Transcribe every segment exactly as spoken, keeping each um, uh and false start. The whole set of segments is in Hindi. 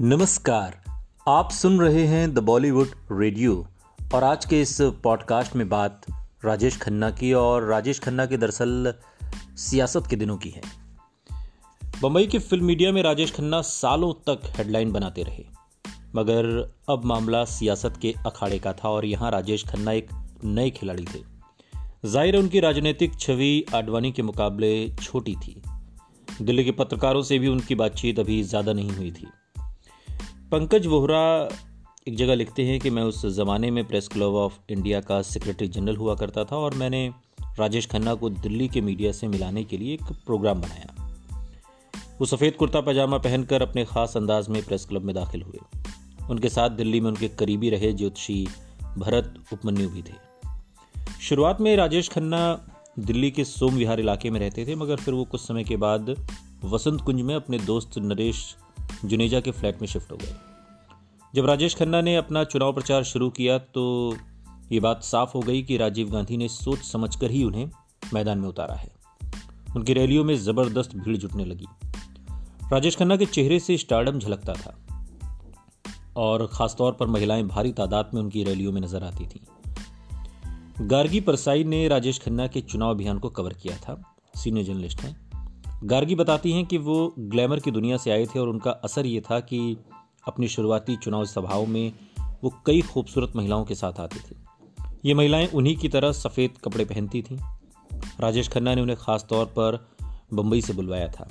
नमस्कार, आप सुन रहे हैं द बॉलीवुड रेडियो और आज के इस पॉडकास्ट में बात राजेश खन्ना की और राजेश खन्ना के दरअसल सियासत के दिनों की है। बम्बई के फिल्म मीडिया में राजेश खन्ना सालों तक हेडलाइन बनाते रहे, मगर अब मामला सियासत के अखाड़े का था और यहाँ राजेश खन्ना एक नए खिलाड़ी थे। जाहिर है उनकी राजनीतिक छवि आडवाणी के मुकाबले छोटी थी। दिल्ली के पत्रकारों से भी उनकी बातचीत अभी ज़्यादा नहीं हुई थी। पंकज वोहरा एक जगह लिखते हैं कि मैं उस ज़माने में प्रेस क्लब ऑफ इंडिया का सेक्रेटरी जनरल हुआ करता था और मैंने राजेश खन्ना को दिल्ली के मीडिया से मिलाने के लिए एक प्रोग्राम बनाया। वो सफ़ेद कुर्ता पजामा पहनकर अपने ख़ास अंदाज में प्रेस क्लब में दाखिल हुए। उनके साथ दिल्ली में उनके करीबी रहे ज्योतिषी भरत उपमन्यू भी थे। शुरुआत में राजेश खन्ना दिल्ली के सोम विहार इलाके में रहते थे, मगर फिर वो कुछ समय के बाद वसंत कुंज में अपने दोस्त नरेश जुनेजा के फ्लैट में शिफ्ट हो गए। जब राजेश खन्ना ने अपना चुनाव प्रचार शुरू किया तो ये बात साफ हो गई कि राजीव गांधी ने सोच समझकर ही उन्हें मैदान में उतारा है। उनकी रैलियों में ज़बरदस्त भीड़ जुटने लगी। राजेश खन्ना के चेहरे से स्टारडम झलकता था और ख़ासतौर पर महिलाएं भारी तादाद में उनकी रैलियों में नजर आती थीं। गार्गी परसाई ने राजेश खन्ना के चुनाव अभियान को कवर किया था। सीनियर जर्नलिस्ट हैं। गार्गी बताती हैं कि वो ग्लैमर की दुनिया से आए थे और उनका असर ये था कि अपनी शुरुआती चुनाव सभाओं में वो कई खूबसूरत महिलाओं के साथ आते थे। ये महिलाएं उन्हीं की तरह सफ़ेद कपड़े पहनती थीं। राजेश खन्ना ने उन्हें ख़ास तौर पर बम्बई से बुलवाया था।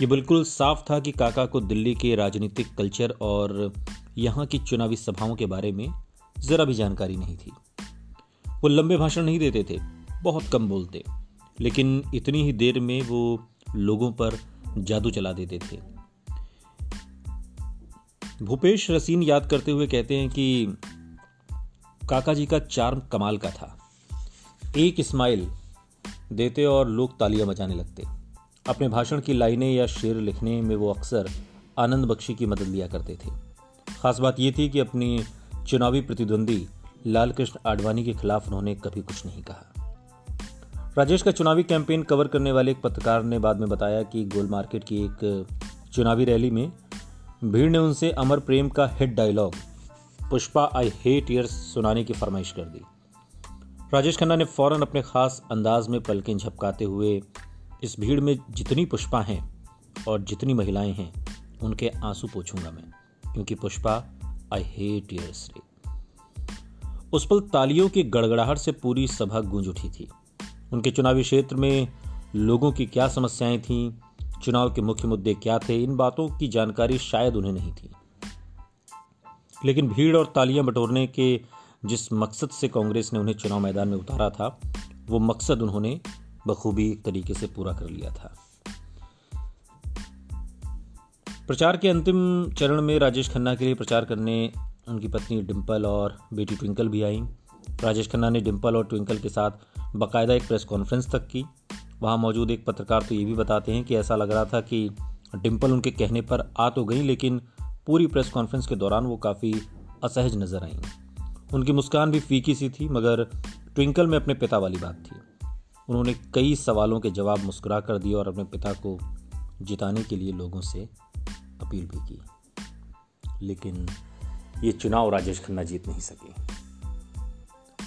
ये बिल्कुल साफ था कि काका को दिल्ली के राजनीतिक कल्चर और यहाँ की चुनावी सभाओं के बारे में ज़रा भी जानकारी नहीं थी। वो लंबे भाषण नहीं देते थे, बहुत कम बोलते, लेकिन इतनी ही देर में वो लोगों पर जादू चला देते थे। भूपेश रसीन याद करते हुए कहते हैं कि काका जी का चार्म कमाल का था। एक स्माइल देते और लोग तालियां बजाने लगते। अपने भाषण की लाइनें या शेर लिखने में वो अक्सर आनंद बख्शी की मदद लिया करते थे। खास बात ये थी कि अपनी चुनावी प्रतिद्वंदी लालकृष्ण आडवाणी के खिलाफ उन्होंने कभी कुछ नहीं कहा। राजेश का चुनावी कैंपेन कवर करने वाले एक पत्रकार ने बाद में बताया कि गोल मार्केट की एक चुनावी रैली में भीड़ ने उनसे अमर प्रेम का hit dialogue Pushpa I hate tears सुनाने की फरमाइश कर दी। राजेश खन्ना ने फौरन अपने ख़ास अंदाज में पलकें झपकाते हुए इस भीड़ में जितनी पुष्पा हैं और जितनी महिलाएं हैं उनके आंसू पोंछूंगा मैं, क्योंकि पुष्पा आई हेट ईयर्स रे। उस पल तालियों की गड़गड़ाहट से पूरी सभा गूंज उठी थी। उनके चुनावी क्षेत्र में लोगों की क्या समस्याएं थीं, चुनाव के मुख्य मुद्दे क्या थे, इन बातों की जानकारी शायद उन्हें नहीं थी। लेकिन भीड़ और तालियां बटोरने के जिस मकसद से कांग्रेस ने उन्हें चुनाव मैदान में उतारा था, वो मकसद उन्होंने बखूबी एक तरीके से पूरा कर लिया था। प्रचार के अंतिम चरण में राजेश खन्ना के लिए प्रचार करने उनकी पत्नी डिंपल और बेटी ट्विंकल भी आईं। राजेश खन्ना ने डिंपल और ट्विंकल के साथ बाकायदा एक प्रेस कॉन्फ्रेंस तक की। वहाँ मौजूद एक पत्रकार तो ये भी बताते हैं कि ऐसा लग रहा था कि डिंपल उनके कहने पर आ तो गई, लेकिन पूरी प्रेस कॉन्फ्रेंस के दौरान वो काफ़ी असहज नजर आईं। उनकी मुस्कान भी फीकी सी थी, मगर ट्विंकल में अपने पिता वाली बात थी। उन्होंने कई सवालों के जवाब मुस्कुरा कर दिए और अपने पिता को जिताने के लिए लोगों से अपील भी की, लेकिन ये चुनाव राजेश खन्ना जीत नहीं सके।